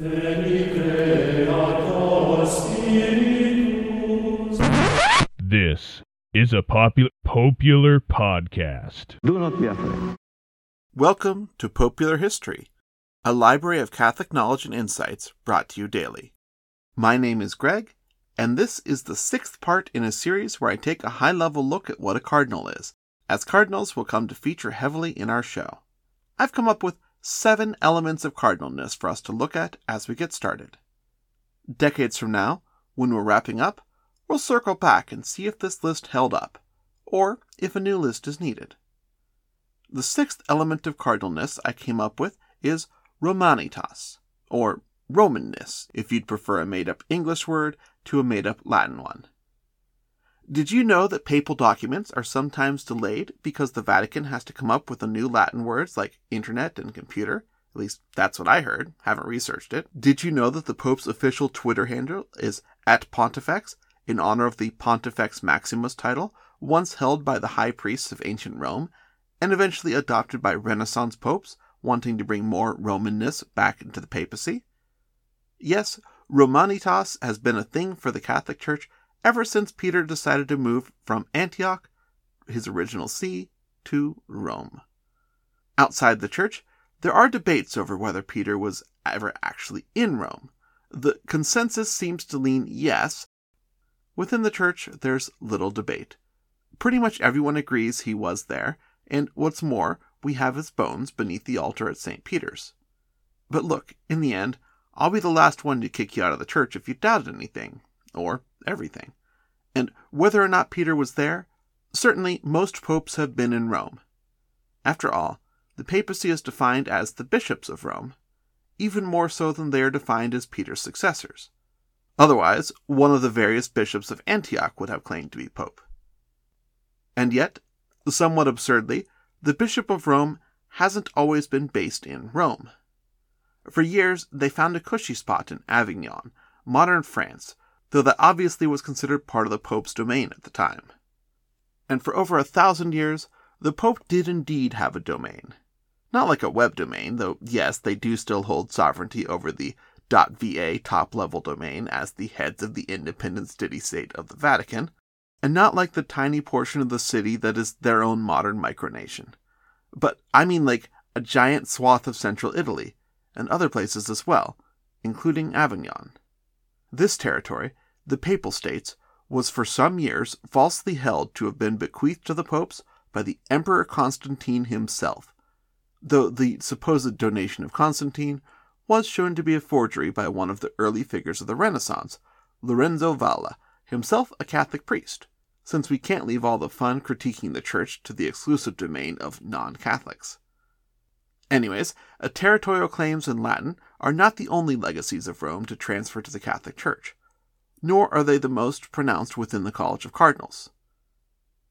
This is a popular podcast. Do not be afraid. Welcome to Popular History, a library of Catholic knowledge and insights brought to you daily. My name is Greg, and this is the sixth part in a series where I take a high-level look at what a cardinal is, as cardinals will come to feature heavily in our show. I've come up with 7 elements of cardinalness for us to look at as we get started. Decades from now, when we're wrapping up, we'll circle back and see if this list held up, or if a new list is needed. The 6th element of cardinalness I came up with is Romanitas, or Romanness, if you'd prefer a made-up English word to a made-up Latin one. Did you know that papal documents are sometimes delayed because the Vatican has to come up with the new Latin words like internet and computer? At least that's what I heard. Haven't researched it. Did you know that the Pope's official Twitter handle is @Pontifex in honor of the Pontifex Maximus title, once held by the high priests of ancient Rome, and eventually adopted by Renaissance popes wanting to bring more Romanness back into the papacy? Yes, Romanitas has been a thing for the Catholic Church ever since Peter decided to move from Antioch, his original see, to Rome. Outside the church, there are debates over whether Peter was ever actually in Rome. The consensus seems to lean yes. Within the church, there's little debate. Pretty much everyone agrees he was there, and what's more, we have his bones beneath the altar at St. Peter's. But look, in the end, I'll be the last one to kick you out of the church if you doubted anything, or everything. And whether or not Peter was there, certainly most popes have been in Rome. After all, the papacy is defined as the bishops of Rome, even more so than they are defined as Peter's successors. Otherwise, one of the various bishops of Antioch would have claimed to be pope. And yet, somewhat absurdly, the bishop of Rome hasn't always been based in Rome. For years, they found a cushy spot in Avignon, modern France, though that obviously was considered part of the Pope's domain at the time. And for over 1,000 years, the Pope did indeed have a domain. Not like a web domain, though yes, they do still hold sovereignty over the .va top-level domain as the heads of the independent city-state of the Vatican, and not like the tiny portion of the city that is their own modern micronation. But I mean like a giant swath of central Italy, and other places as well, including Avignon. This territory, the Papal States, was for some years falsely held to have been bequeathed to the popes by the Emperor Constantine himself, though the supposed donation of Constantine was shown to be a forgery by one of the early figures of the Renaissance, Lorenzo Valla, himself a Catholic priest, since we can't leave all the fun critiquing the Church to the exclusive domain of non-Catholics. Anyways, territorial claims in Latin are not the only legacies of Rome to transfer to the Catholic Church, nor are they the most pronounced within the College of Cardinals.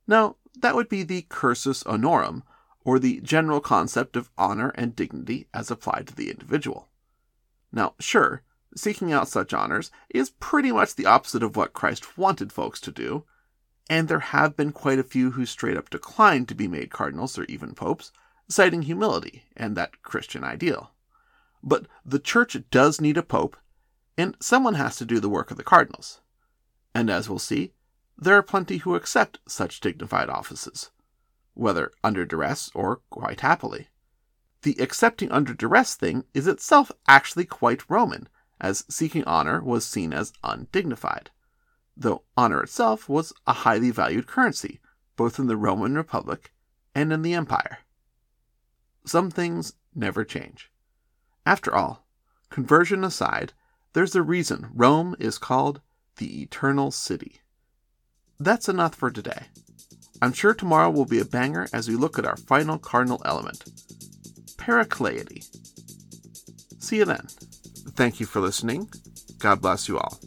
Now, that would be the cursus honorum, or the general concept of honor and dignity as applied to the individual. Now, sure, seeking out such honors is pretty much the opposite of what Christ wanted folks to do, and there have been quite a few who straight up declined to be made cardinals or even popes, citing humility and that Christian ideal. But the Church does need a pope, and someone has to do the work of the cardinals. And as we'll see, there are plenty who accept such dignified offices, whether under duress or quite happily. The accepting under duress thing is itself actually quite Roman, as seeking honor was seen as undignified, though honor itself was a highly valued currency, both in the Roman Republic and in the Empire. Some things never change. After all, conversion aside, there's a reason Rome is called the Eternal City. That's enough for today. I'm sure tomorrow will be a banger as we look at our final cardinal element, pericleity. See you then. Thank you for listening. God bless you all.